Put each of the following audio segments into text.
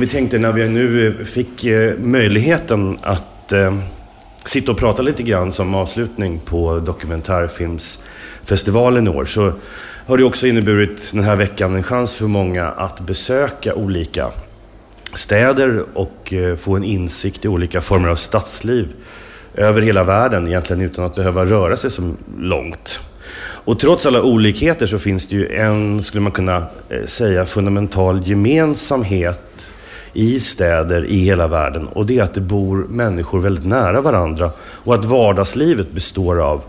Vi tänkte när vi nu fick möjligheten att sitta och prata lite grann som avslutning på dokumentärfilmsfestivalen i år, så har det också inneburit den här veckan en chans för många att besöka olika städer och få en insikt i olika former av stadsliv över hela världen egentligen, utan att behöva röra sig så långt. Och trots alla olikheter så finns det ju en, skulle man kunna säga, fundamental gemensamhet i städer i hela världen. Och det är att det bor människor väldigt nära varandra och att vardagslivet består av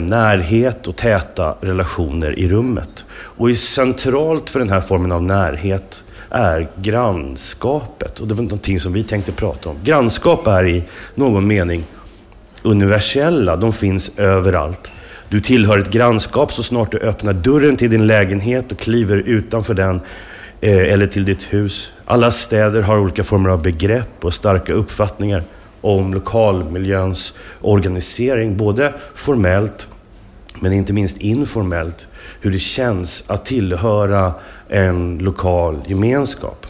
närhet och täta relationer i rummet. Och centralt för den här formen av närhet är grannskapet. Och det var någonting som vi tänkte prata om. Grannskap är i någon mening universella. De finns överallt. Du tillhör ett grannskap så snart du öppnar dörren till din lägenhet och kliver utanför den eller till ditt hus. Alla städer har olika former av begrepp och starka uppfattningar om lokalmiljöns organisering, både formellt men inte minst informellt, hur det känns att tillhöra en lokal gemenskap.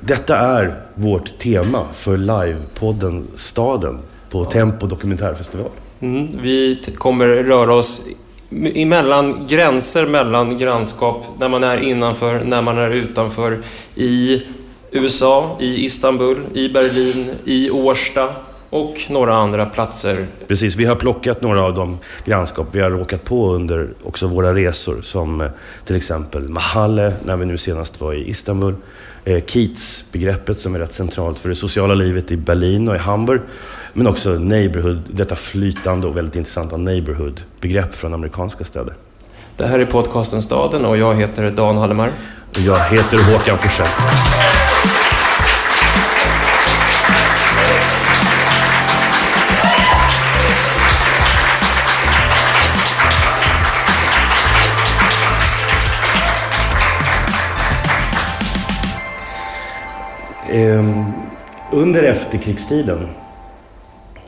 Detta är vårt tema för livepodden Staden på Tempo Dokumentärfestival. Vi kommer röra oss emellan gränser, mellan grannskap, när man är innanför, när man är utanför, i USA, i Istanbul, i Berlin, i Årsta och några andra platser. Precis, vi har plockat några av de grannskap vi har råkat på under också våra resor, som till exempel Mahalle när vi nu senast var i Istanbul, Kiez-begreppet som är rätt centralt för det sociala livet i Berlin och i Hamburg, men också neighborhood, detta flytande och väldigt intressanta neighborhood-begrepp från amerikanska städer. Det här är podcasten Staden och jag heter Dan Hallemar. Och jag heter Håkan Forsell. Under efterkrigstiden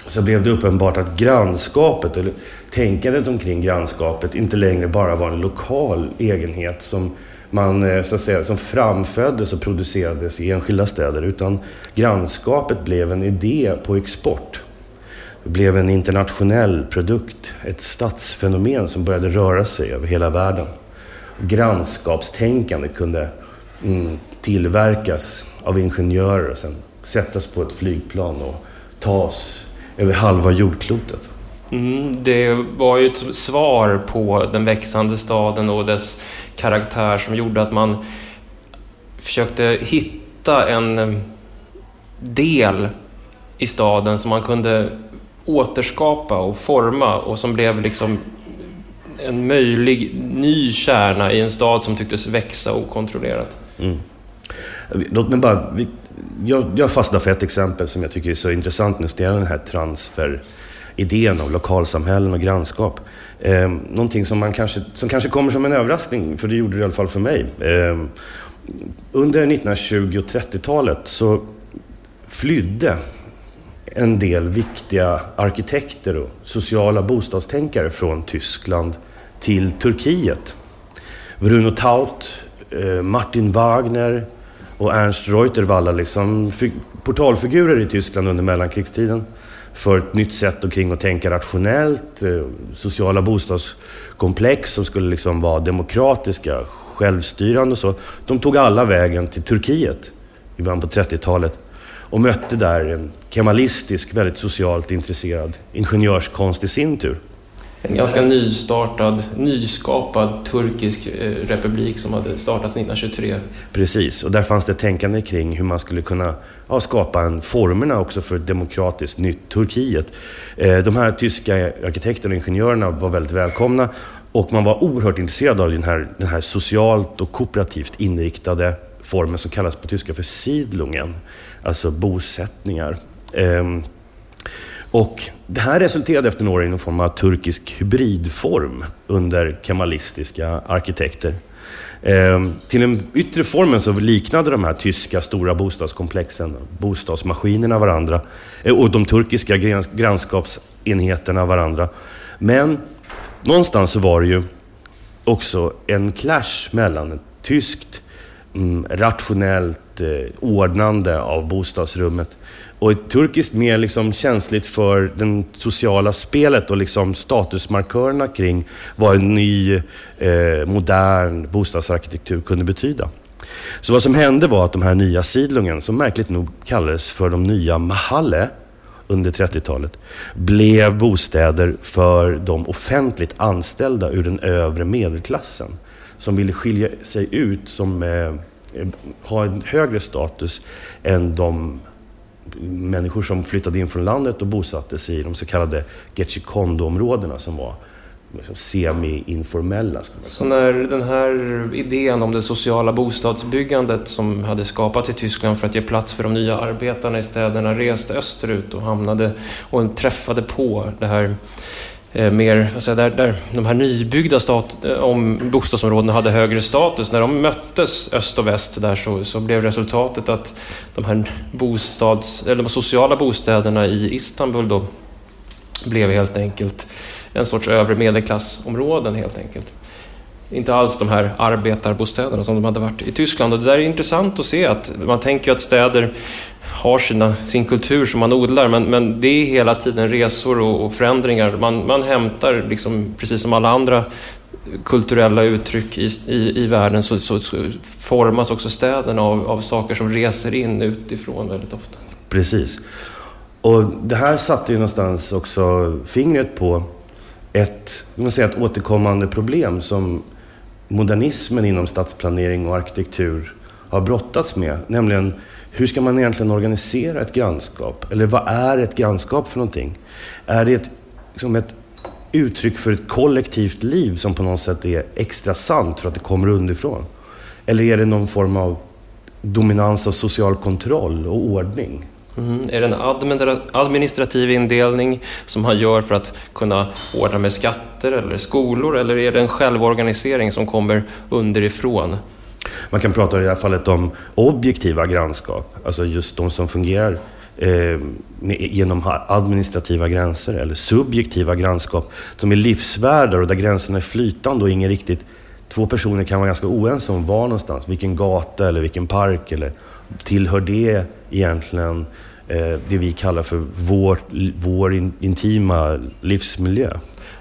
så blev det uppenbart att grannskapet, eller tänkandet omkring grannskapet, inte längre bara var en lokal egenhet som man så att säga som framföddes och producerades i enskilda städer, utan grannskapet blev en idé på export. Det blev en internationell produkt, ett stadsfenomen som började röra sig över hela världen. Grannskapstänkande kunde tillverkas av ingenjörer och sen sättas på ett flygplan och tas över halva jordklotet. Det var ju ett svar på den växande staden och dess karaktär som gjorde att man försökte hitta en del i staden som man kunde återskapa och forma och som blev liksom en möjlig ny kärna i en stad som tycktes växa okontrollerat. Låt mig bara... Jag fastnar för ett exempel som jag tycker är så intressant nu, det är den här transferidén av lokalsamhällen och grannskap. Någonting som kanske kommer som en överraskning, för det gjorde det i alla fall för mig. Under 1920- och 30-talet så flydde en del viktiga arkitekter och sociala bostadstänkare från Tyskland till Turkiet. Bruno Taut, Martin Wagner och Ernst Reuter var alla liksom portalfigurer i Tyskland under mellankrigstiden för ett nytt sätt omkring att tänka rationellt, sociala bostadskomplex som skulle liksom vara demokratiska, självstyrande och så. De tog alla vägen till Turkiet i början på 30-talet och mötte där en kemalistisk, väldigt socialt intresserad ingenjörskonst i sin tur. En ganska nyskapad turkisk republik som hade startats 1923. Precis, och där fanns det tänkande kring hur man skulle kunna skapa formerna också för ett demokratiskt nytt Turkiet. De här tyska arkitekterna och ingenjörerna var väldigt välkomna och man var oerhört intresserad av den här socialt och kooperativt inriktade formen som kallas på tyska för Siedlungen, alltså bosättningar. Och det här resulterade efter några år i någon form av turkisk hybridform under kemalistiska arkitekter. Till den yttre formen så liknade de här tyska stora bostadskomplexen, bostadsmaskinerna varandra och de turkiska grannskapsenheterna varandra. Men någonstans så var det ju också en clash mellan ett tyskt rationellt ordnande av bostadsrummet. Och ett turkiskt mer liksom känsligt för den sociala spelet och liksom statusmarkörerna kring vad en ny modern bostadsarkitektur kunde betyda. Så vad som hände var att de här nya Siedlungen, som märkligt nog kallades för de nya Mahalle under 30-talet, blev bostäder för de offentligt anställda ur den övre medelklassen som ville skilja sig ut, som ha en högre status än de människor som flyttade in från landet och bosatte sig i de så kallade gecekondu-områdena som var liksom semi-informella. Så när den här idén om det sociala bostadsbyggandet som hade skapats i Tyskland för att ge plats för de nya arbetarna i städerna reste österut och hamnade och träffade på det här mer, alltså där de här nybyggda bostadsområdena hade högre status, när de möttes öst och väst där, så blev resultatet att de här de sociala bostäderna i Istanbul då blev helt enkelt en sorts övre medelklassområden helt enkelt. Inte alls de här arbetarbostäderna som de hade varit i Tyskland. Och det där är intressant att se, att man tänker att städer har sin kultur som man odlar, men det är hela tiden resor och förändringar. Man hämtar liksom, precis som alla andra kulturella uttryck i världen, så formas också städerna av saker som reser in utifrån väldigt ofta. Precis. Och det här satte ju någonstans också fingret på ett återkommande problem som modernismen inom stadsplanering och arkitektur har brottats med, nämligen hur ska man egentligen organisera ett grannskap? Eller vad är ett grannskap för någonting? Är det ett uttryck för ett kollektivt liv som på något sätt är extra sant för att det kommer underifrån? Eller är det någon form av dominans av social kontroll och ordning? Är det en administrativ indelning som han gör för att kunna ordna med skatter eller skolor, eller är det en självorganisering som kommer underifrån? Man kan prata i det här fallet om objektiva grannskap, alltså just de som fungerar genom administrativa gränser, eller subjektiva grannskap som är livsvärdar och där gränserna är flytande och ingen riktigt, två personer kan vara ganska oense om var någonstans, vilken gata eller vilken park, eller tillhör det egentligen det vi kallar för vår intima livsmiljö.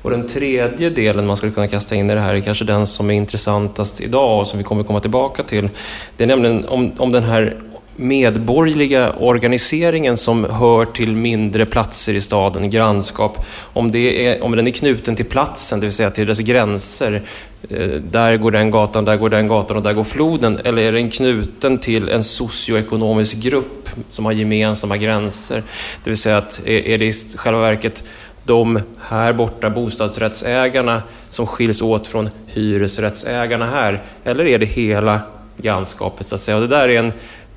Och den tredje delen man skulle kunna kasta in i det här är kanske den som är intressantast idag och som vi kommer komma tillbaka till. Det är nämligen om den här medborgerliga organiseringen som hör till mindre platser i staden, grannskap. Om den är knuten till platsen, det vill säga till dess gränser, där går den gatan och där går floden. Eller är den knuten till en socioekonomisk grupp som har gemensamma gränser? Det vill säga att är det i själva verket de här borta bostadsrättsägarna som skiljs åt från hyresrättsägarna här? Eller är det hela grannskapet så att säga? Och det där är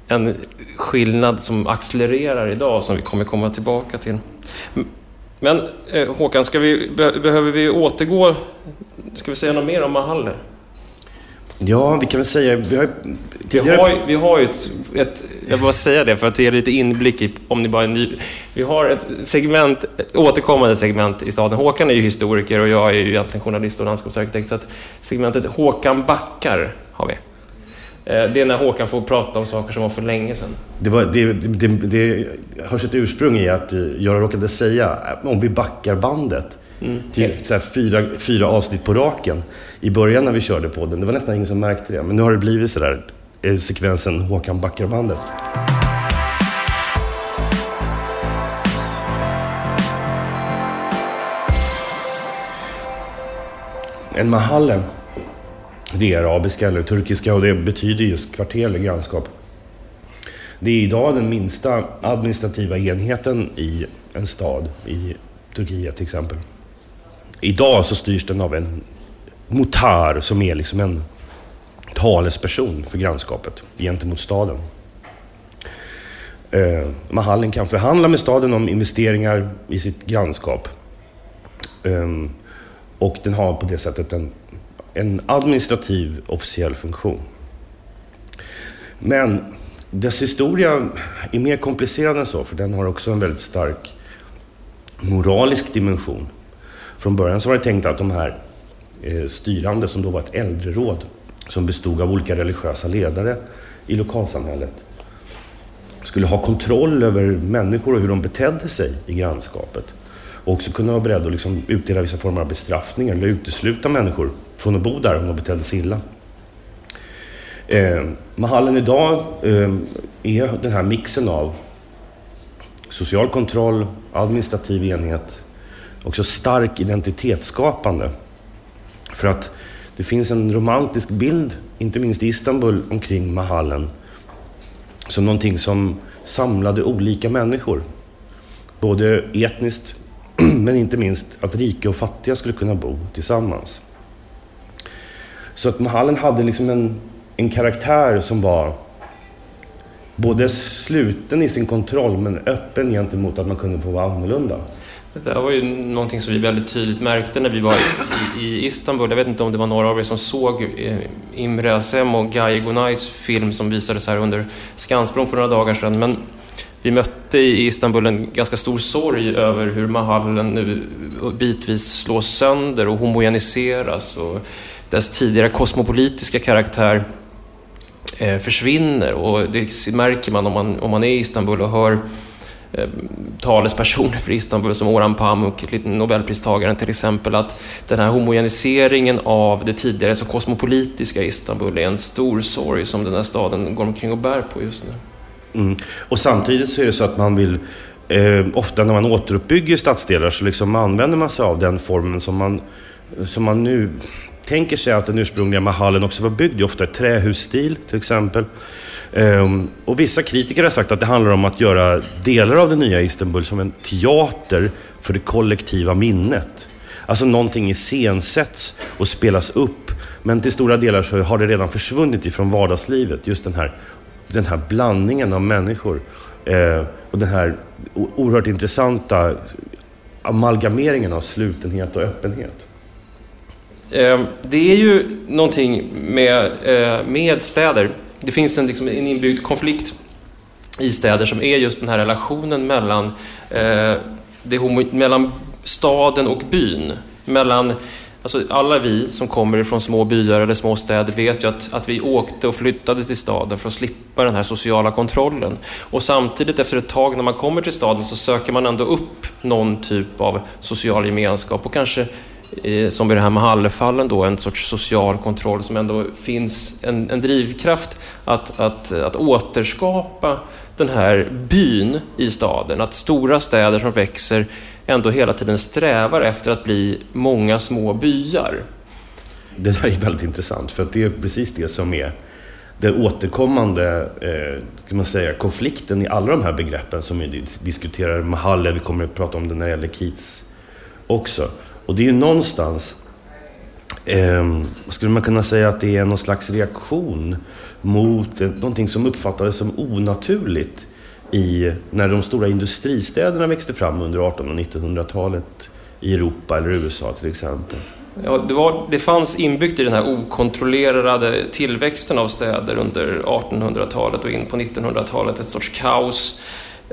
en skillnad som accelererar idag, som vi kommer komma tillbaka till. Men Håkan, behöver vi återgå? Ska vi säga något mer om Mahalle? Ja, vi kan väl säga... Vi har ju ett... Jag bara säga det för att ge lite inblick i... Om ni bara är ny, vi har ett segment, återkommande segment i staden. Håkan är ju historiker och jag är ju egentligen journalist och landskapsarkitekt. Så att segmentet Håkan backar har vi. Det är när Håkan får prata om saker som var för länge sedan. Det har sitt ursprung i att jag råkade säga om vi backar bandet till så här fyra avsnitt på raken i början när vi körde på den. Det var nästan ingen som märkte det, men nu har det blivit så där sekvensen Håkan backar bandet. En mahalle. Det är arabiska eller turkiska och det betyder just kvarter eller grannskap. Det är idag den minsta administrativa enheten i en stad, i Turkiet till exempel. Idag så styrs den av en mutar som är liksom en talesperson för grannskapet gentemot staden. Mahallen kan förhandla med staden om investeringar i sitt grannskap. Och den har på det sättet en administrativ officiell funktion. Men dess historia är mer komplicerad än så, för den har också en väldigt stark moralisk dimension. Från början så var det tänkt att de här styrande, som då var ett äldreråd, som bestod av olika religiösa ledare i lokalsamhället skulle ha kontroll över människor och hur de betedde sig i grannskapet. Och också kunna vara beredd att liksom utdela vissa former av bestraffningar eller utesluta människor från att bo där om de betedde sig illa. Mahallen idag är den här mixen av social kontroll, administrativ enhet, också stark identitetsskapande. För att det finns en romantisk bild, inte minst i Istanbul, omkring Mahallen som någonting som samlade olika människor. Både etniskt, men inte minst att rika och fattiga skulle kunna bo tillsammans. Så att Mahallen hade liksom en karaktär som var både sluten i sin kontroll men öppen gentemot att man kunde få vara annorlunda. Det där var ju någonting som vi väldigt tydligt märkte när vi var i Istanbul. Jag vet inte om det var några av er som såg Imre Azem och Guy Gunays film som visades här under Skansbron för några dagar sedan. Men vi mötte i Istanbul en ganska stor sorg över hur Mahallen nu bitvis slås sönder och homogeniseras. Och dess tidigare kosmopolitiska karaktär försvinner. Och det märker man om man är i Istanbul och hör talespersoner för Istanbul som Orhan Pamuk, Nobelpristagaren till exempel, att den här homogeniseringen av det tidigare så kosmopolitiska Istanbul är en stor sorg som den här staden går omkring och bär på just nu. Mm. Och samtidigt så är det så att man vill ofta när man återuppbygger stadsdelar så liksom använder man sig av den formen som man nu tänker sig att den ursprungliga Mahallen också var byggd i, ofta i trähusstil till exempel. Och vissa kritiker har sagt att det handlar om att göra delar av det nya Istanbul som en teater för det kollektiva minnet. Alltså någonting iscensätts och spelas upp, men till stora delar så har det redan försvunnit ifrån vardagslivet. Just den här blandningen av människor och den här oerhört intressanta amalgameringen av slutenhet och öppenhet. Det är ju någonting med städer. Det finns en inbyggd konflikt i städer som är just den här relationen mellan staden och byn. Alltså alla vi som kommer ifrån små byar eller små städer vet ju att vi åkte och flyttade till staden för att slippa den här sociala kontrollen. Och samtidigt efter ett tag när man kommer till staden så söker man ändå upp någon typ av social gemenskap och kanske, som i det här med Hallefallen då, en sorts social kontroll som ändå finns en drivkraft att återskapa den här byn i staden. Att stora städer som växer ändå hela tiden strävar efter att bli många små byar. Det där är väldigt intressant för att det är precis det som är den återkommande kan man säga, konflikten i alla de här begreppen som vi diskuterar med Halle. Vi kommer att prata om det när det gäller Kiez också. Och det är ju någonstans, skulle man kunna säga att det är någon slags reaktion mot någonting som uppfattades som onaturligt när de stora industristäderna växte fram under 1800- och 1900-talet i Europa eller USA till exempel. Ja, det fanns inbyggt i den här okontrollerade tillväxten av städer under 1800-talet och in på 1900-talet ett sorts kaos.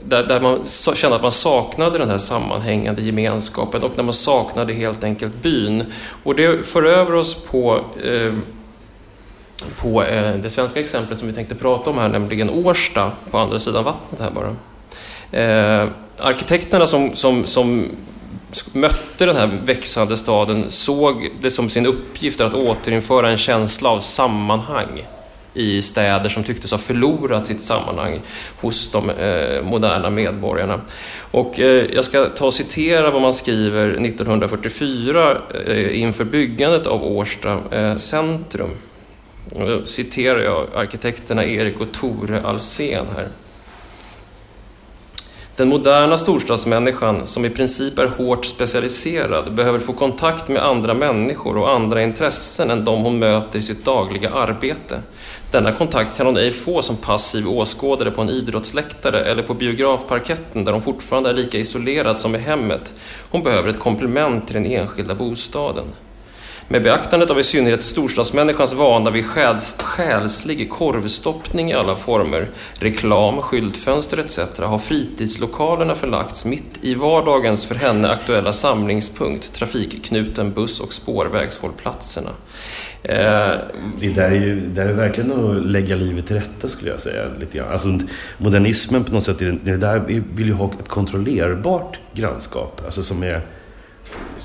Där man kände att man saknade den här sammanhängande gemenskapen och när man saknade helt enkelt byn. Och det för över oss på det svenska exemplet som vi tänkte prata om här, nämligen Årsta på andra sidan vattnet här bara. Arkitekterna som mötte den här växande staden såg det som sin uppgift att återinföra en känsla av sammanhang i städer som tycktes ha förlorat sitt sammanhang hos de moderna medborgarna. Och jag ska ta och citera vad man skriver 1944 inför byggandet av Årsta centrum. Och då citerar jag arkitekterna Erik och Tore Alsén här. Den moderna storstadsmänniskan som i princip är hårt specialiserad behöver få kontakt med andra människor och andra intressen än de hon möter i sitt dagliga arbete. Denna kontakt kan hon ej få som passiv åskådare på en idrottsläktare eller på biografparketten där hon fortfarande är lika isolerad som i hemmet. Hon behöver ett komplement till den enskilda bostaden. med beaktandet av i synnerhet storstadsmänniskans vana vid själslig korvstoppning i alla former, reklam, skyltfönster etc. har fritidslokalerna förlagts mitt i vardagens för henne aktuella samlingspunkt, trafikknuten, buss- och spårvägshållplatserna. Det där är verkligen att lägga livet till rätta, skulle jag säga lite grann. Alltså, modernismen på något sätt, det där vill ju ha ett kontrollerbart grannskap, alltså som är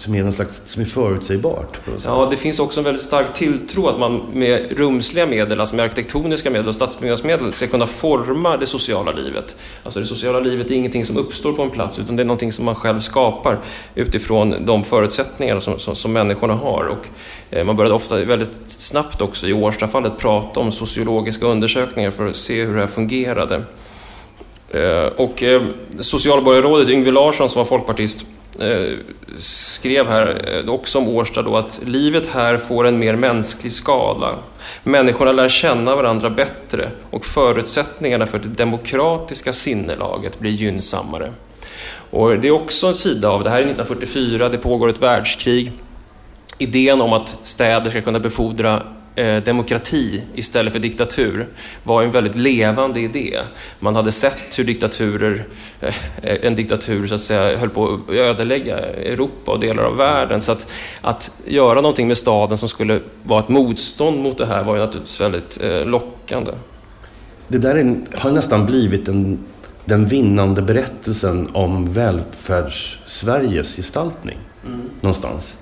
någon slags, som är förutsägbart. Ja, det finns också en väldigt stark tilltro att man med rumsliga medel, alltså med arkitektoniska medel och stadsbyggnadsmedel, ska kunna forma det sociala livet. Alltså det sociala livet är ingenting som uppstår på en plats, utan det är någonting som man själv skapar utifrån de förutsättningar som människorna har. Och man började ofta väldigt snabbt också i Årstafallet prata om sociologiska undersökningar för att se hur det här fungerade. Och socialborgarrådet Yngve Larsson, som var folkpartist, skrev här också om Årsta då, att livet här får en mer mänsklig skala. Människorna lär känna varandra bättre och förutsättningarna för det demokratiska sinnelaget blir gynnsammare. Och det är också en sida av det här. 1944, det pågår ett världskrig. Idén om att städer ska kunna befordra demokrati istället för diktatur var en väldigt levande idé. Man hade sett hur en diktatur så att säga höll på att ödelägga Europa och delar av världen, så att göra någonting med staden som skulle vara ett motstånd mot det här var ju naturligtvis väldigt lockande. Det där har nästan blivit den vinnande berättelsen om välfärds-Sveriges gestaltning någonstans.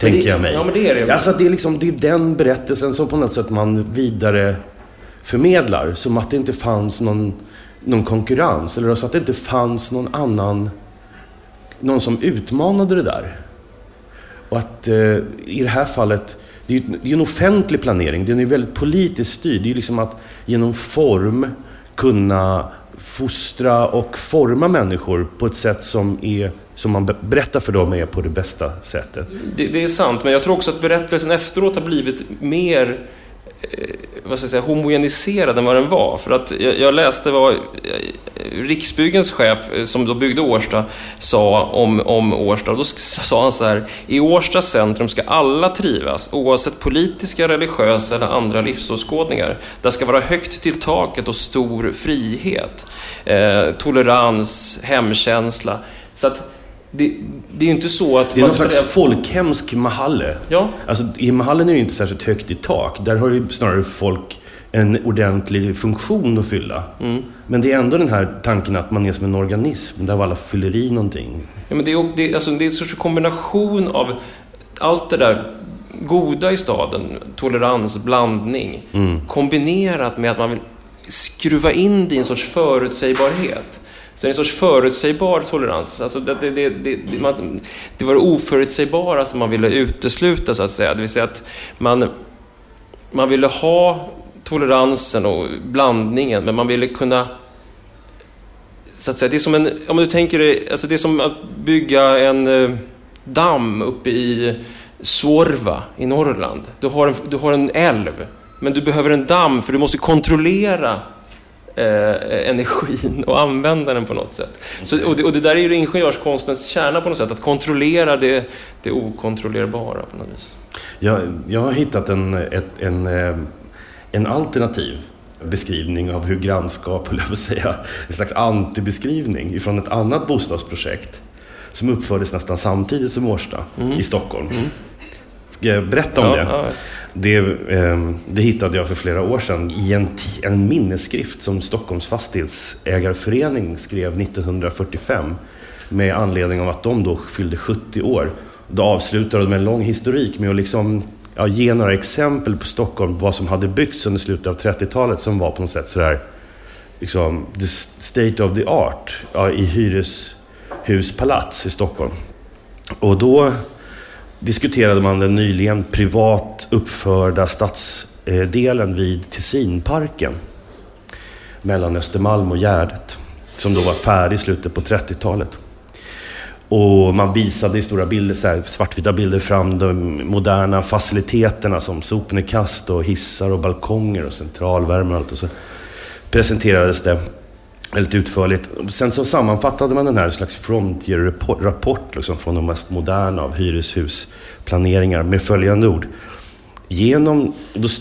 Tänker jag mig. Ja, men det är det. Alltså det är liksom, det är den berättelsen som på något sätt man vidare förmedlar, som att det inte fanns någon konkurrens, eller så att det inte fanns någon annan, någon som utmanade det där. Och att i det här fallet, det är ju en offentlig planering, den är väldigt politiskt styrd. Det är ju liksom att genom form kunna fostra och forma människor på ett sätt som man berättar för dem är på det bästa sättet. Det är sant, men jag tror också att berättelsen efteråt har blivit mer homogeniserad än vad den var. För att jag läste vad Riksbyggens chef, som då byggde Årsta, sa om Årsta. Och då sa han så här: i Årsta centrum ska alla trivas, oavsett politiska, religiösa eller andra livsåskådningar. Det ska vara högt till taket och stor frihet, tolerans, hemkänsla. Så att det är inte så att... Det är någon slags folkhemsk Mahalle. Ja. Alltså, i Mahallen är det inte särskilt högt i tak. Där har ju snarare folk en ordentlig funktion att fylla. Mm. Men det är ändå den här tanken att man är som en organism där alla fyller i någonting. Ja, men det är en sorts kombination av allt det där goda i staden, tolerans, blandning, kombinerat med att man vill skruva in det i en sorts förutsägbarhet. Så det är en sorts förutsägbar tolerans. Alltså det var det oförutsägbara som man ville utesluta, så att säga. Det vill säga att man ville ha toleransen och blandningen, men man ville kunna, så att säga, det är som om du tänker dig, alltså det är som att bygga en damm uppe i Suorva i Norrland. Du har en älv, men du behöver en damm för du måste kontrollera energin och använda den på något sätt. Så, och det där är ju ingenjörskonstens kärna på något sätt, att kontrollera det okontrollerbara på något vis. Jag har hittat en alternativ beskrivning av hur grannskap, eller jag vill säga en slags antibeskrivning, från ett annat bostadsprojekt som uppfördes nästan samtidigt som Årsta i Stockholm. Ska jag berätta om det? Det hittade jag för flera år sedan i en minnesskrift som Stockholms fastighetsägarförening skrev 1945 med anledning av att de då fyllde 70 år. Då avslutade de en lång historik med att ge några exempel på Stockholm, vad som hade byggts under slutet av 30-talet som var på något sätt sådär liksom the state of the art i hyreshuspalats i Stockholm. Och då diskuterade man den nyligen privat uppförda stadsdelen vid Tessinparken mellan Östermalm och Gärdet, som då var färdig i slutet på 30-talet. Och man visade i stora bilder, så här, svartvita bilder, fram de moderna faciliteterna som sopnedkast och hissar och balkonger och centralvärme och allt. Och så presenterades det väldigt utförligt. Sen så sammanfattade man den här slags frontier-rapport liksom, från de mest moderna av hyreshusplaneringar med följande ord.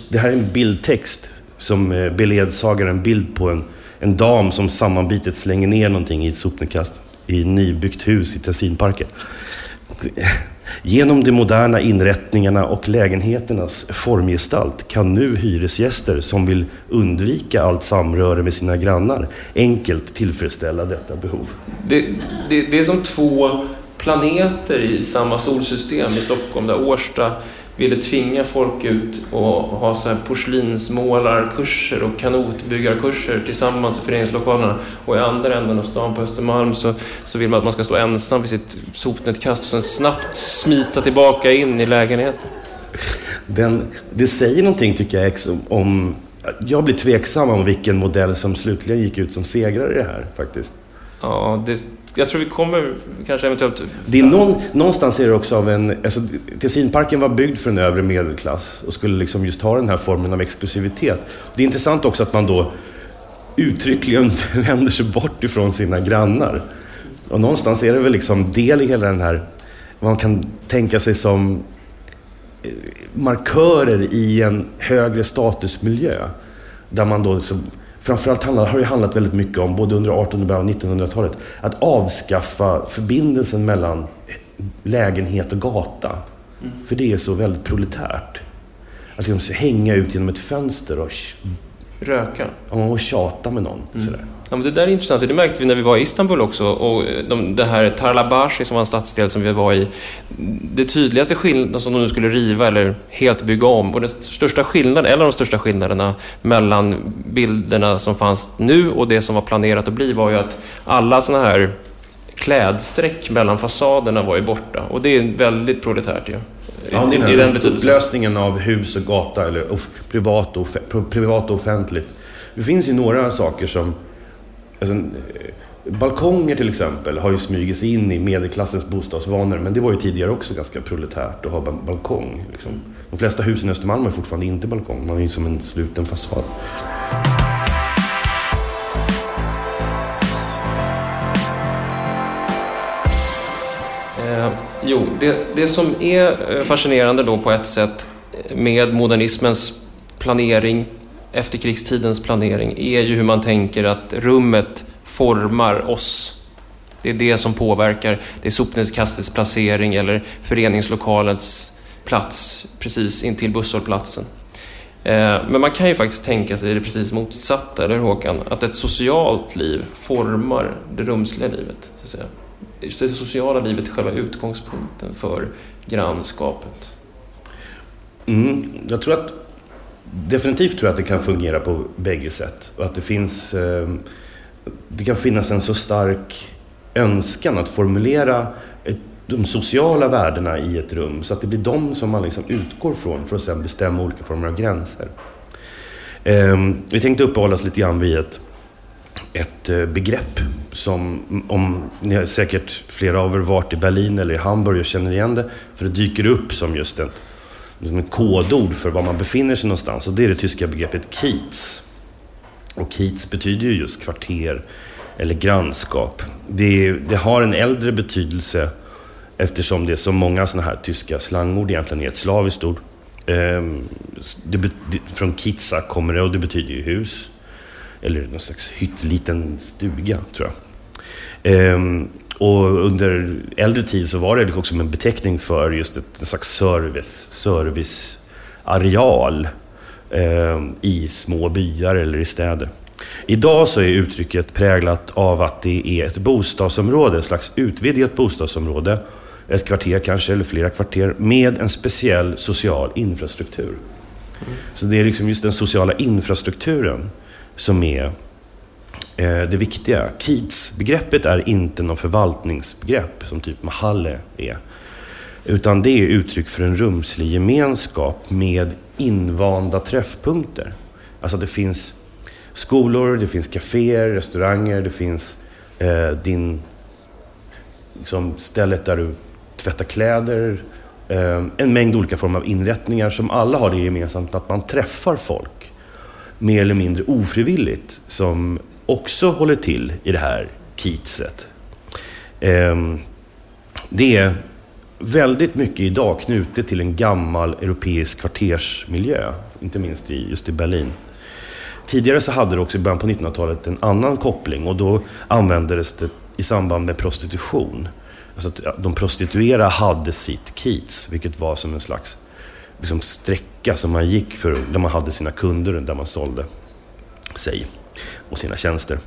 Det här är en bildtext som beledsagar en bild på en dam som sammanbitet slänger ner någonting i ett sopnedkast i ett nybyggt hus i Tessinparken. Genom de moderna inrättningarna och lägenheternas formgestalt kan nu hyresgäster som vill undvika allt samröre med sina grannar enkelt tillfredsställa detta behov. Det är som två planeter i samma solsystem i Stockholm, där Årsta ville tvinga folk ut och ha så här porslinsmålarkurser och kanotbyggarkurser tillsammans i föreningslokalerna. Och i andra änden av stan på Östermalm så vill man att man ska stå ensam vid sitt sopnedkast och sen snabbt smita tillbaka in i lägenheten. Det säger någonting, tycker jag, om... Jag blir tveksam om vilken modell som slutligen gick ut som segrare i det här, faktiskt. Ja, jag tror vi kommer kanske eventuellt... Det är någonstans är det också av en... Alltså, Tessinparken var byggd för en övre medelklass och skulle liksom just ha den här formen av exklusivitet. Det är intressant också att man då uttryckligen vänder sig bort ifrån sina grannar. Och någonstans är det väl liksom del i hela den här... Vad man kan tänka sig som markörer i en högre statusmiljö. Där man då... Framförallt har det handlat väldigt mycket om, både under 1800- och 1900-talet, att avskaffa förbindelsen mellan lägenhet och gata. Mm. För det är så väldigt proletärt. Att liksom hänga ut genom ett fönster och röka. Och tjata med någon. Mm. Sådär. Ja, men det där är intressant, för det märkte vi när vi var i Istanbul också. Och det här Tarlabashi, som var en stadsdel som vi var i, det tydligaste skillnaden som de nu skulle riva eller helt bygga om, och den största skillnaden, eller de största skillnaderna mellan bilderna som fanns nu och det som var planerat att bli, var ju att alla såna här klädsträck mellan fasaderna var ju borta. Och det är väldigt proletärt ju. Ja, i den betydelsen. Upplösningen av hus och gata, eller privat och offentligt. Det finns ju några saker som... Alltså, balkonger till exempel har ju smugits in i medelklassens bostadsvanor, men det var ju tidigare också ganska proletärt att ha balkong liksom. De flesta husen i Östermalm har fortfarande inte balkong, man är ju som en sluten fasad. Det som är fascinerande då på ett sätt med modernismens planering, efterkrigstidens planering, är ju hur man tänker att rummet formar oss. Det är det som påverkar. Det är sopnedkastets placering eller föreningslokalens plats precis intill busshållplatsen. Men man kan ju faktiskt tänka sig det precis motsatta, eller Håkan? Att ett socialt liv formar det rumsliga livet, så att säga. Just det sociala livet är själva utgångspunkten för grannskapet. Jag tror att definitivt tror jag att det kan fungera på bägge sätt, och att det kan finnas en så stark önskan att formulera de sociala värdena i ett rum, så att det blir de som man liksom utgår från för att sedan bestämma olika former av gränser. Vi tänkte uppehålla oss lite grann vid ett begrepp som, om ni har säkert flera av er varit i Berlin eller i Hamburg och känner igen det, för det dyker upp som just ett kodord för var man befinner sig någonstans, och det är det tyska begreppet Kiez. Och Kiez betyder ju just kvarter eller grannskap. Det har en äldre betydelse eftersom det är så många såna här tyska slangord egentligen är ett slaviskt ord. Från Kieza kommer det, och det betyder ju hus eller någon slags hyttliten stuga, tror jag. Och under äldre tid så var det också en beteckning för just en slags serviceareal i små byar eller i städer. Idag så är uttrycket präglat av att det är ett bostadsområde, ett slags utvidgat bostadsområde, ett kvarter kanske, eller flera kvarter, med en speciell social infrastruktur. Så det är liksom just den sociala infrastrukturen som är det viktiga. Kiez-begreppet är inte någon förvaltningsbegrepp som typ Mahalle är, utan det är uttryck för en rumslig gemenskap med invanda träffpunkter. Alltså det finns skolor, det finns kaféer, restauranger, det finns liksom stället där du tvättar kläder, en mängd olika former av inrättningar som alla har det gemensamt att man träffar folk mer eller mindre ofrivilligt som också håller till i det här kiezet. Det är väldigt mycket idag knutet till en gammal europeisk kvartersmiljö, inte minst just i Berlin. Tidigare så hade det också i början på 1900-talet en annan koppling, och då användes det i samband med prostitution. Alltså att de prostituerade hade sitt kiez, vilket var som en slags liksom sträcka som man gick för, där man hade sina kunder, där man sålde sig och sina tjänster.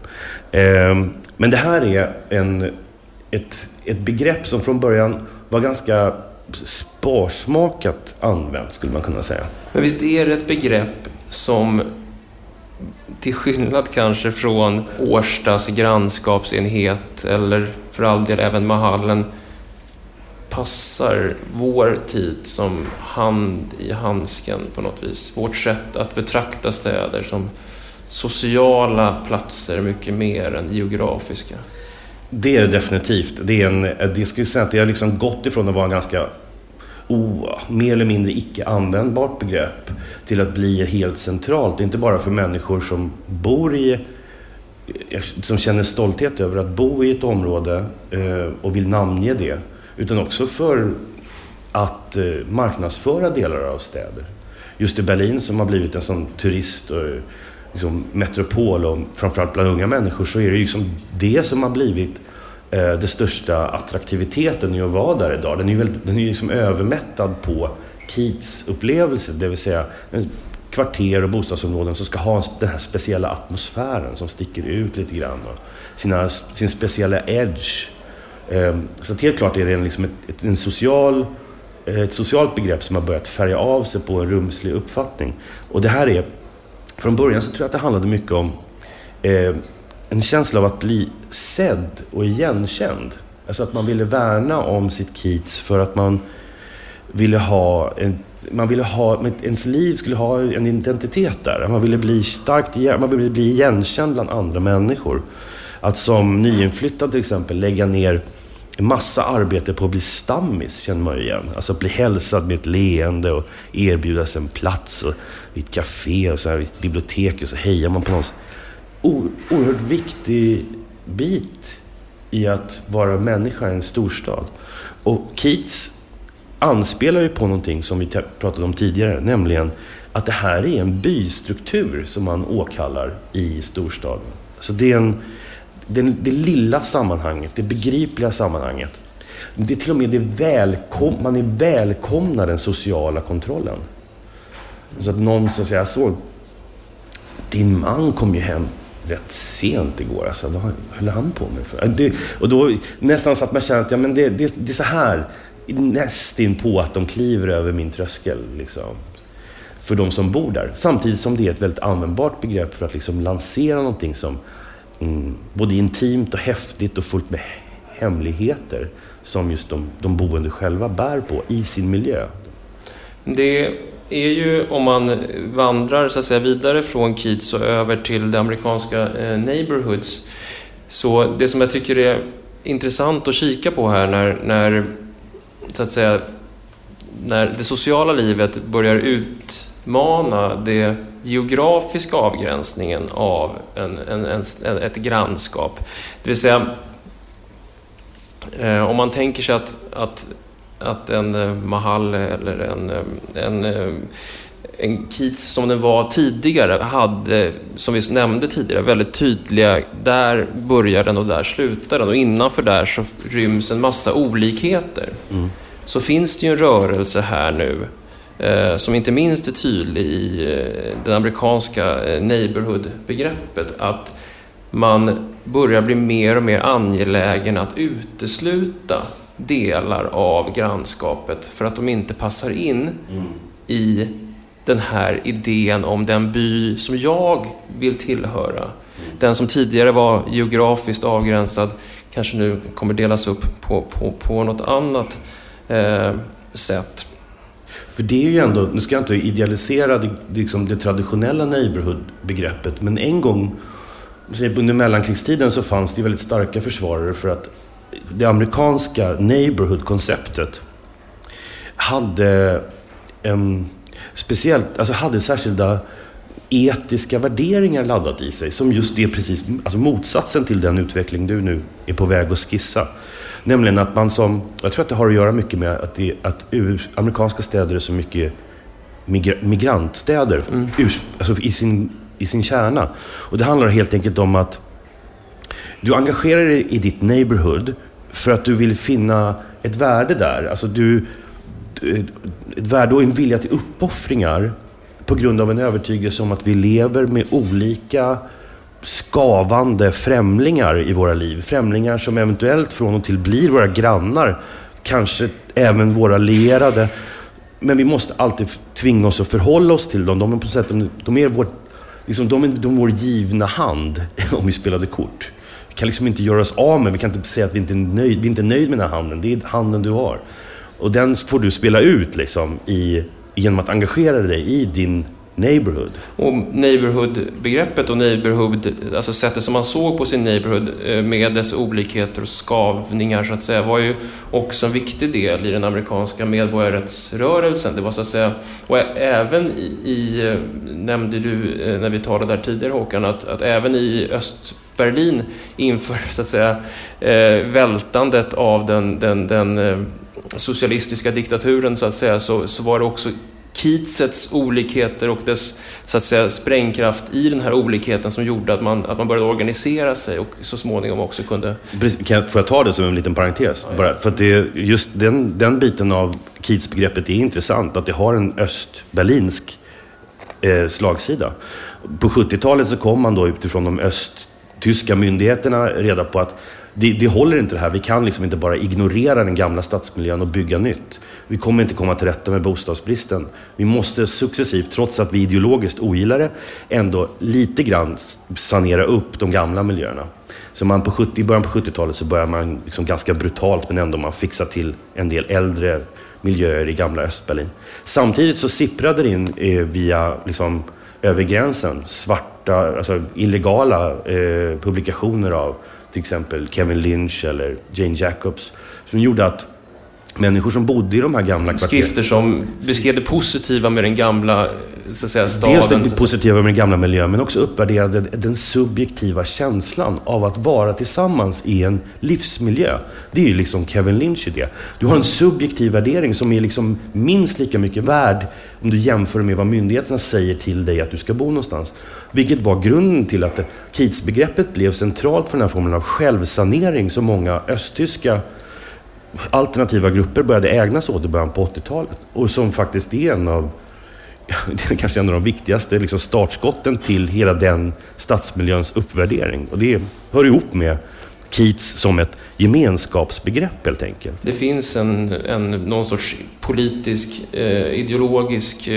Men det här är ett begrepp som från början var ganska sparsmakat använt, skulle man kunna säga. Men visst är det ett begrepp som, till skillnad kanske från Årstas grannskapsenhet eller för all del även Mahallen, passar vår tid som hand i handsken på något vis. Vårt sätt att betrakta städer som sociala platser mycket mer än geografiska. Det är definitivt. Det skulle jag säga att det har liksom gått ifrån att vara en ganska mer eller mindre icke-användbart begrepp till att bli helt centralt. Inte bara för människor som bor som känner stolthet över att bo i ett område och vill namnge det, utan också för att marknadsföra delar av städer. Just i Berlin, som har blivit en sån turist och liksom metropol, och framförallt bland unga människor, så är det liksom det som har blivit det största attraktiviteten i att vara där idag. Den är liksom övermättad på kiez-upplevelser, det vill säga kvarter och bostadsområden som ska ha den här speciella atmosfären som sticker ut lite grann, och sin speciella edge. Så helt klart är det liksom ett socialt begrepp som har börjat färga av sig på en rumslig uppfattning. Och det här är, från början så tror jag att det handlade mycket om en känsla av att bli sedd och igenkänd. Alltså att man ville värna om sitt kiez för att man ville ha ens liv skulle ha en identitet där. Man ville bli bli igenkänd bland andra människor. Att som nyinflyttad till exempel lägga ner en massa arbete på att bli stammis känner man ju igen. Alltså att bli hälsad med ett leende och erbjudas en plats och ett café och så här, ett bibliotek, och så hejar man på någons. Oerhört viktig bit i att vara människa i en storstad. Och kiez anspelar ju på någonting som vi pratade om tidigare, nämligen att det här är en bystruktur som man åkallar i storstaden. Så det är det lilla sammanhanget, det begripliga sammanhanget. Det är till och med man är välkomnar den sociala kontrollen. Så att någon som säger så, din man kom ju hem rätt sent igår, alltså, vad höll han på med för? Och då nästan så att man känner att ja, men det är så här, nästan på att de kliver över min tröskel liksom, för de som bor där. Samtidigt som det är ett väldigt användbart begrepp för att liksom lansera någonting som både intimt och häftigt och fullt med hemligheter som just de boende själva bär på i sin miljö. Det är ju, om man vandrar så att säga vidare från kiez och över till det amerikanska neighborhoods, så det som jag tycker är intressant att kika på här när det sociala livet börjar utmana det geografiska avgränsningen av ett grannskap. Det vill säga, om man tänker sig att en Mahalle eller en kiez som den var tidigare hade, som vi nämnde tidigare, väldigt tydliga, där börjar den och där slutar den, och innanför där så ryms en massa olikheter. Så finns det ju en rörelse här nu som inte minst är tydlig i det amerikanska neighborhood-begreppet, att man börjar bli mer och mer angelägen att utesluta delar av grannskapet för att de inte passar in i den här idén om den by som jag vill tillhöra. Den som tidigare var geografiskt avgränsad kanske nu kommer delas upp på något annat sätt. För det är ju ändå, nu ska jag inte idealisera det traditionella neighborhood-begreppet, men en gång under mellankrigstiden så fanns det väldigt starka försvarare för att det amerikanska neighborhood-konceptet hade särskilda etiska värderingar laddat i sig, som just är precis alltså motsatsen till den utveckling du nu är på väg att skissa. Nämligen att man som, jag tror att det har att göra mycket med att amerikanska städer är så mycket migrantstäder alltså i sin kärna. Och det handlar helt enkelt om att du engagerar dig i ditt neighborhood för att du vill finna ett värde där. Alltså ett värde och en vilja till uppoffringar på grund av en övertygelse om att vi lever med olika skavande främlingar i våra liv. Främlingar som eventuellt från och till blir våra grannar, kanske även våra lierade. Men vi måste alltid tvinga oss att förhålla oss till dem. De är på sätt de är vår givna hand om vi spelade kort. Vi kan liksom inte göra oss av med, vi kan inte säga att vi inte är nöjda, vi är inte nöjd med den här handen. Det är handen du har. Och den får du spela ut liksom genom att engagera dig i din neighborhood. Och neighborhood-begreppet och neighborhood, alltså sättet som man såg på sin neighborhood med dess olikheter och skavningar så att säga, var ju också en viktig del i den amerikanska medborgarrättsrörelsen. Det var så att säga, och även nämnde du när vi talade där tidigare Håkan, att även i Östberlin inför så att säga vältandet av den socialistiska diktaturen så att säga, så var det också Kiezets olikheter och dess så att säga sprängkraft i den här olikheten som gjorde att man började organisera sig och så småningom också kunde. Får jag ta det som en liten parentes? Ja. Bara, för att det är just den biten av Kiez-begreppet är intressant, att det har en östberlinsk slagsida. På 70-talet så kom man då utifrån de östtyska myndigheterna reda på att det håller inte det här. Vi kan liksom inte bara ignorera den gamla stadsmiljön och bygga nytt. Vi kommer inte komma till rätta med bostadsbristen. Vi måste successivt, trots att vi ideologiskt ogillar det, ändå lite grann sanera upp de gamla miljöerna. Så man i början på 70-talet så börjar man liksom ganska brutalt, men ändå man fixar till en del äldre miljöer i gamla Östberlin. Samtidigt så sipprade det in via liksom över gränsen svarta, alltså illegala publikationer av till exempel Kevin Lynch eller Jane Jacobs, som gjorde att människor som bodde i de här gamla kvarteren... Skrifter som beskrev det positiva med den gamla så att säga, staden. Dels det positiva med den gamla miljön, men också uppvärderade den subjektiva känslan av att vara tillsammans i en livsmiljö. Det är ju liksom Kevin Lynch idé. Du har en subjektiv värdering som är liksom minst lika mycket värd om du jämför med vad myndigheterna säger till dig att du ska bo någonstans. Vilket var grunden till att Kiez-begreppet blev centralt för den här formen av självsanering som många östtyska alternativa grupper började ägna sig åt i början på 80-talet. Och som faktiskt är en av de viktigaste liksom startskotten till hela den stadsmiljöns uppvärdering. Och det hör ihop med Kiez som ett gemenskapsbegrepp helt enkelt. Det finns någon sorts politisk, ideologisk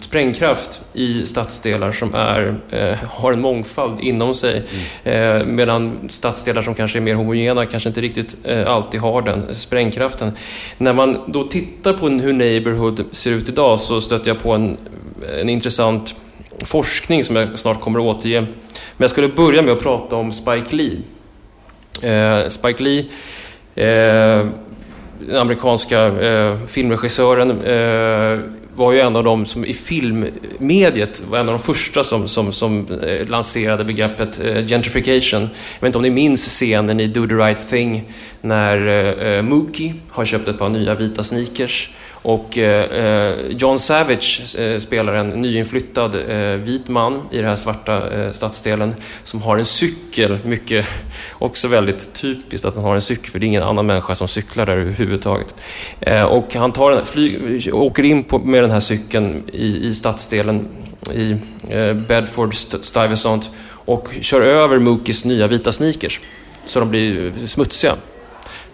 sprängkraft i stadsdelar som har en mångfald inom sig. Medan stadsdelar som kanske är mer homogena kanske inte riktigt alltid har den sprängkraften. När man då tittar på hur neighborhood ser ut idag så stöter jag på en intressant forskning som jag snart kommer att återge. Men jag skulle börja med att prata om Spike Lee. Spike Lee, den amerikanska filmregissören, var ju en av de som i filmmediet var en av de första som lanserade begreppet gentrification. Jag vet inte om ni minns scenen i Do the Right Thing när Mookie har köpt ett par nya vita sneakers och John Savage spelar en nyinflyttad vit man i den här svarta stadsdelen som har en cykel, mycket också väldigt typiskt att han har en cykel för det är ingen annan människa som cyklar där överhuvudtaget. Och han åker in med den här cykeln i stadsdelen i Bedford-Stuyvesant och kör över Mookies nya vita sneakers så de blir smutsiga.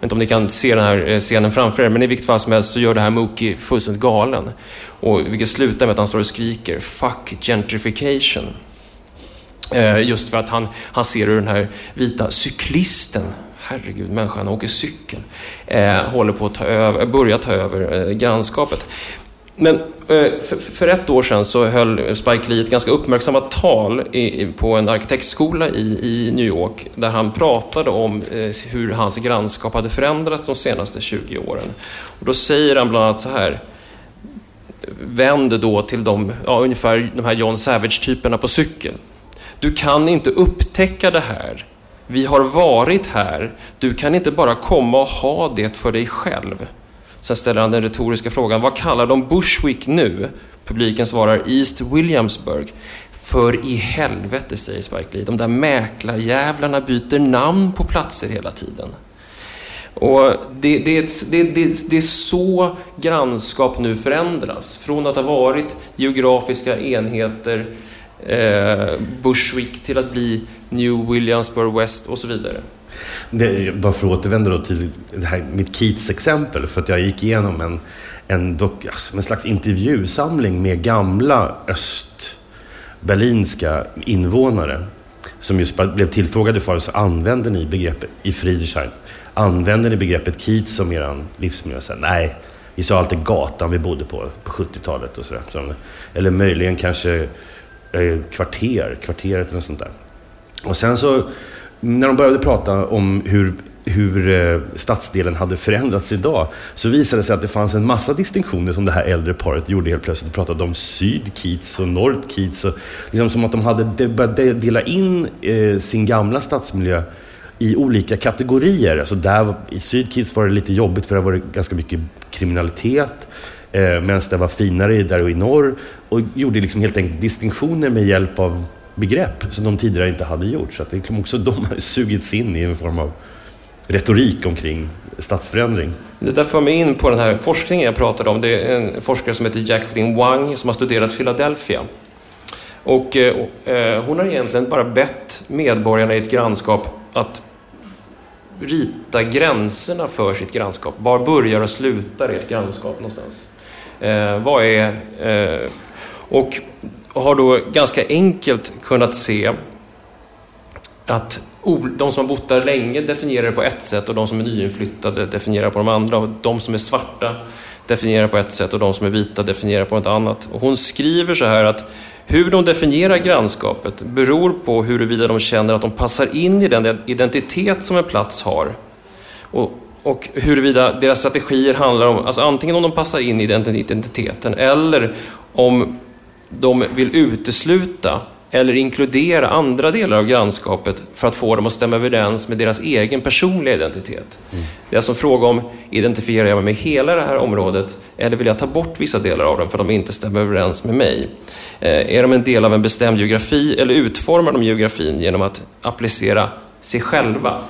Jag vet inte om ni kan se den här scenen framför er, men i vilket fall som helst så gör det här Mookie fullständigt galen. Och vilket slutar med att han står och skriker fuck gentrification. Just för att han ser hur den här vita cyklisten, herregud människan åker cykeln, håller på att börja ta över grannskapet. Men för ett år sedan så höll Spike Lee ett ganska uppmärksammat tal på en arkitektskola i New York där han pratade om hur hans grannskap hade förändrats de senaste 20 åren. Och då säger han bland annat så här: vänd då till de, ja, ungefär de här John Savage-typerna på cykel. Du kan inte upptäcka det här. Vi har varit här. Du kan inte bara komma och ha det för dig själv. Sen ställer han den retoriska frågan: vad kallar de Bushwick nu? Publiken svarar East Williamsburg. För i helvete, säger Spike Lee. De där mäklarjävlarna byter namn på platser hela tiden. Och det är så grannskap nu förändras. Från att ha varit geografiska enheter, Bushwick, till att bli New Williamsburg West och så vidare. Det, bara för att återvända då till det här, mitt Kiez-exempel, för att jag gick igenom en slags intervjusamling med gamla östberlinska invånare som just blev tillfrågade för så använder ni begreppet i Friedrichshain, använder ni begreppet Kiez som eran livsmiljö? Så, nej, vi sa alltid gatan vi bodde på 70-talet och sådär. Eller möjligen kanske kvarteret eller sånt där. Och sen så när de började prata om hur stadsdelen hade förändrats idag, så visade det sig att det fanns en massa distinktioner som det här äldre paret gjorde helt plötsligt. De pratade om syd-Kiez och nord-Kiez, och liksom som att de hade börjat dela in sin gamla stadsmiljö i olika kategorier. Alltså där i syd-Kiez var det lite jobbigt för det var ganska mycket kriminalitet, medan det var finare där och i norr, och gjorde liksom helt enkelt distinktioner med hjälp av begrepp som de tidigare inte hade gjort. Så att det kom också, de har sugits in i en form av retorik omkring stadsförändring. Det där för mig in på den här forskningen jag pratade om. Det är en forskare som heter Jacqueline Wang som har studerat Philadelphia. Och hon har egentligen bara bett medborgarna i ett grannskap att rita gränserna för sitt grannskap. Var börjar och slutar ert grannskap någonstans? Vad är... och har då ganska enkelt kunnat se att de som har bott där länge definierar på ett sätt och de som är nyinflyttade definierar på de andra, och de som är svarta definierar på ett sätt och de som är vita definierar på något annat. Och hon skriver så här att hur de definierar grannskapet beror på huruvida de känner att de passar in i den identitet som en plats har, och huruvida deras strategier handlar om, alltså antingen om de passar in i den identiteten eller om de vill utesluta eller inkludera andra delar av grannskapet för att få dem att stämma överens med deras egen personliga identitet. Mm. Det är alltså en fråga om, identifierar jag mig med hela det här området eller vill jag ta bort vissa delar av dem för att de inte stämmer överens med mig? Är de en del av en bestämd geografi eller utformar de geografin genom att applicera sig själva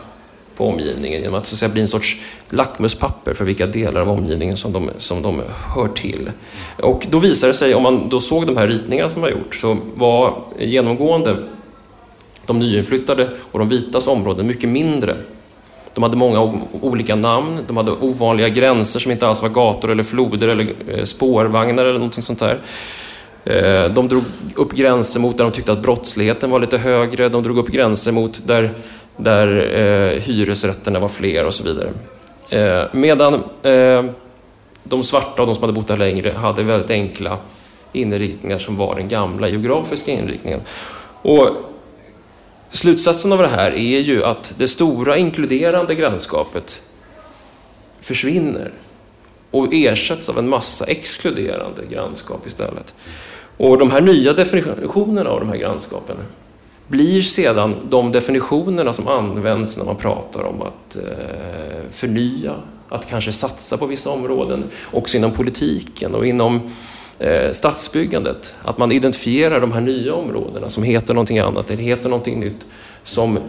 på omgivningen? Genom att så att säga bli en sorts lackmuspapper för vilka delar av omgivningen som de hör till. Och då visar det sig, om man då såg de här ritningarna som var gjort, så var genomgående de nyinflyttade och de vitas områden mycket mindre. De hade många olika namn, de hade ovanliga gränser som inte alls var gator eller floder eller spårvagnar eller någonting sånt där. De drog upp gränser mot där de tyckte att brottsligheten var lite högre, de drog upp gränser mot där hyresrätterna var fler och så vidare. Medan de svarta och de som hade bott där längre hade väldigt enkla inriktningar som var den gamla geografiska inriktningen. Och slutsatsen av det här är ju att det stora inkluderande grannskapet försvinner och ersätts av en massa exkluderande grannskap istället. Och de här nya definitionerna av de här grannskapen blir sedan de definitionerna som används när man pratar om att förnya, att kanske satsa på vissa områden, också inom politiken och inom stadsbyggandet. Att man identifierar de här nya områdena som heter någonting annat eller heter någonting nytt som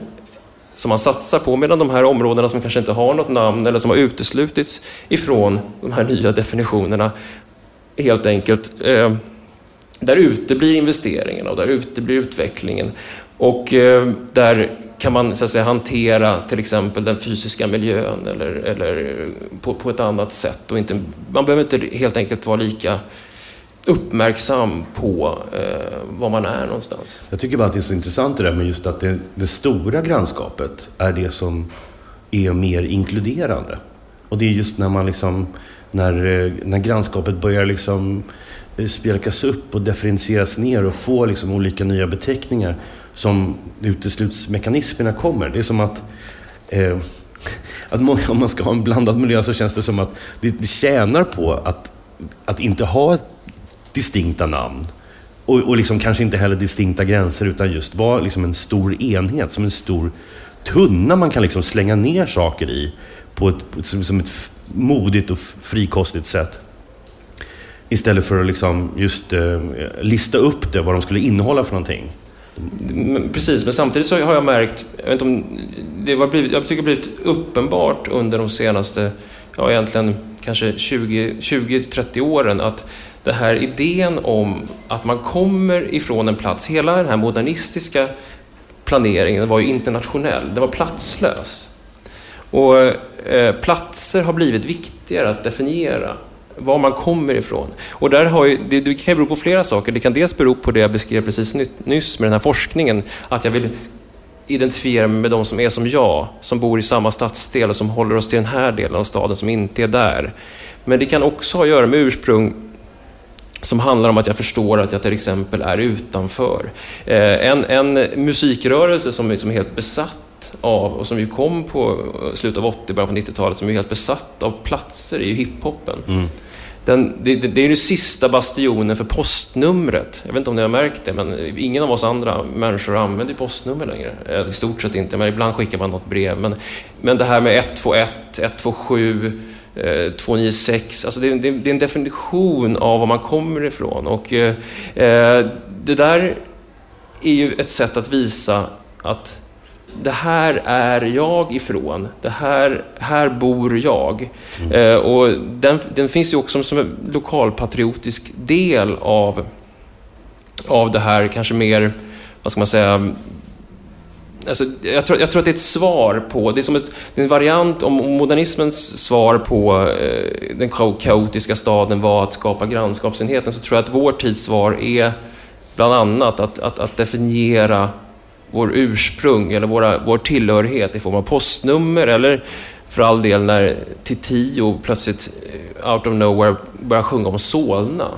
man satsar på, medan de här områdena som kanske inte har något namn eller som har uteslutits ifrån de här nya definitionerna helt enkelt... Där ute blir investeringen och där ute blir utvecklingen. Och där kan man så att säga hantera till exempel den fysiska miljön eller på ett annat sätt. Och inte, man behöver inte helt enkelt vara lika uppmärksam på var man är någonstans. Jag tycker bara att det är så intressant det där med just att det stora grannskapet är det som är mer inkluderande. Och det är just när man liksom, när grannskapet börjar liksom spjälkas upp och differentieras ner och få liksom olika nya beteckningar som uteslutsmekanismerna kommer. Det är som att, om man ska ha en blandad miljö så känns det som att det tjänar på att inte ha ett distinkta namn. Och liksom kanske inte heller distinkta gränser, utan just var liksom en stor enhet, som en stor tunna man kan liksom slänga ner saker i på ett modigt och frikostigt sätt. Istället för att liksom just lista upp det, vad de skulle innehålla för någonting. Precis, men samtidigt så har jag märkt, jag tycker det blivit uppenbart under de senaste, egentligen kanske 20-30 åren, att det här idén om att man kommer ifrån en plats, hela den här modernistiska planeringen var ju internationell, det var platslös. Och platser har blivit viktigare att definiera, var man kommer ifrån. Och där har ju, det kan ju bero på flera saker. Det kan dels bero på det jag beskrev precis nyss med den här forskningen, att jag vill identifiera mig med de som är som jag, som bor i samma stadsdel och som håller oss till den här delen av staden som inte är där. Men det kan också ha att göra med ursprung som handlar om att jag förstår att jag till exempel är utanför. En musikrörelse som är helt besatt av, och som ju kom på slutet av 80-talet, början på 90-talet, som är helt besatt av platser, är ju hiphopen. Mm. Det är den sista bastionen för postnumret. Jag vet inte om ni har märkt det, men ingen av oss andra människor använder postnummer längre. I stort sett inte, men ibland skickar man något brev. Men det här med 121, 127, 296, alltså det är en definition av var man kommer ifrån. Och det där är ju ett sätt att visa att det här är jag ifrån. Det här bor jag. Och den finns ju också som en lokalpatriotisk del av det här, kanske mer, vad ska man säga, alltså, jag tror att det är ett svar på, det är en variant om modernismens svar på den kaotiska staden var att skapa grannskapsenheten, så tror jag att vår tids svar är bland annat att definiera vår ursprung eller vår tillhörighet i form av postnummer, eller för all del när Tio plötsligt out of nowhere börjar sjunga om Solna,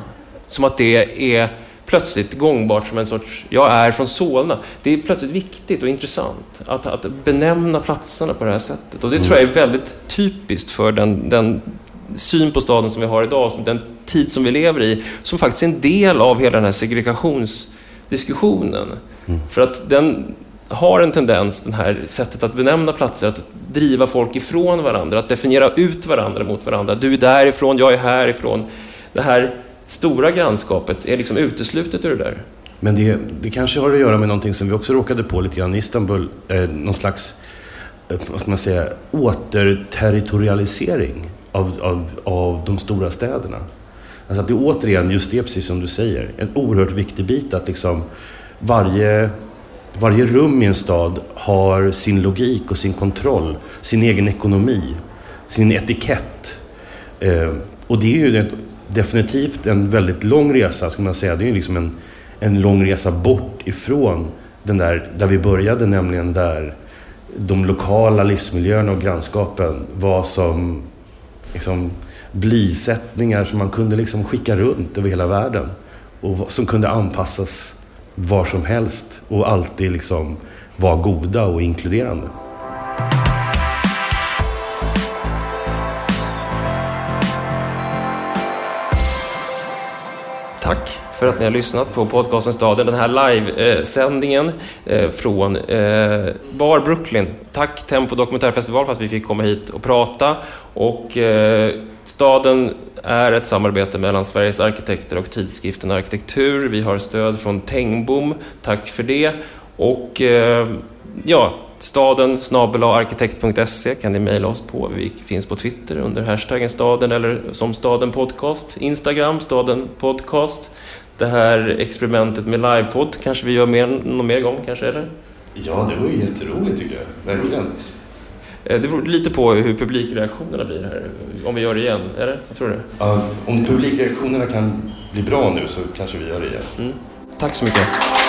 som att det är plötsligt gångbart som en sorts, jag är från Solna. Det är plötsligt viktigt och intressant att benämna platserna på det här sättet, och det tror jag är väldigt typiskt för den syn på staden som vi har idag, den tid som vi lever i, som faktiskt är en del av hela den här segregationsdiskussionen. För att den har en tendens, det här sättet att benämna platser, att driva folk ifrån varandra, att definiera ut varandra mot varandra. Du är därifrån, jag är härifrån. Det här stora grannskapet är liksom uteslutet ur det där. Men det kanske har att göra med någonting som vi också råkade på lite grann i Istanbul, någon slags, vad ska man säga, återterritorialisering av de stora städerna. Alltså att det återigen, just det precis som du säger, en oerhört viktig bit att liksom varje rum i en stad har sin logik och sin kontroll, sin egen ekonomi, sin etikett. Och det är ju definitivt en väldigt lång resa, skulle man säga. Det är ju liksom en lång resa bort ifrån den där vi började, nämligen där de lokala livsmiljöerna och grannskapen var som liksom blysättningar som man kunde liksom skicka runt över hela världen och som kunde anpassas var som helst och alltid liksom var goda och inkluderande. Tack för att ni har lyssnat på podcasten Staden, den här live-sändningen från Bar Brooklyn. Tack Tempo Dokumentärfestival för att vi fick komma hit och prata, och Staden är ett samarbete mellan Sveriges arkitekter och tidskriften Arkitektur. Vi har stöd från Tengbom, tack för det. Och staden@arkitekt.se kan ni mejla oss på. Vi finns på Twitter under hashtaggen staden, eller som Staden Podcast, Instagram Staden Podcast. Det här experimentet med livepodd kanske vi gör någon mer gång kanske, eller? Ja, det var ju jätteroligt tycker jag. Verkligen. Det beror lite på hur publikreaktionerna blir här, om vi gör det igen, eller? Jag tror det. Ja, om publikreaktionerna kan bli bra nu så kanske vi gör det igen. Tack så mycket.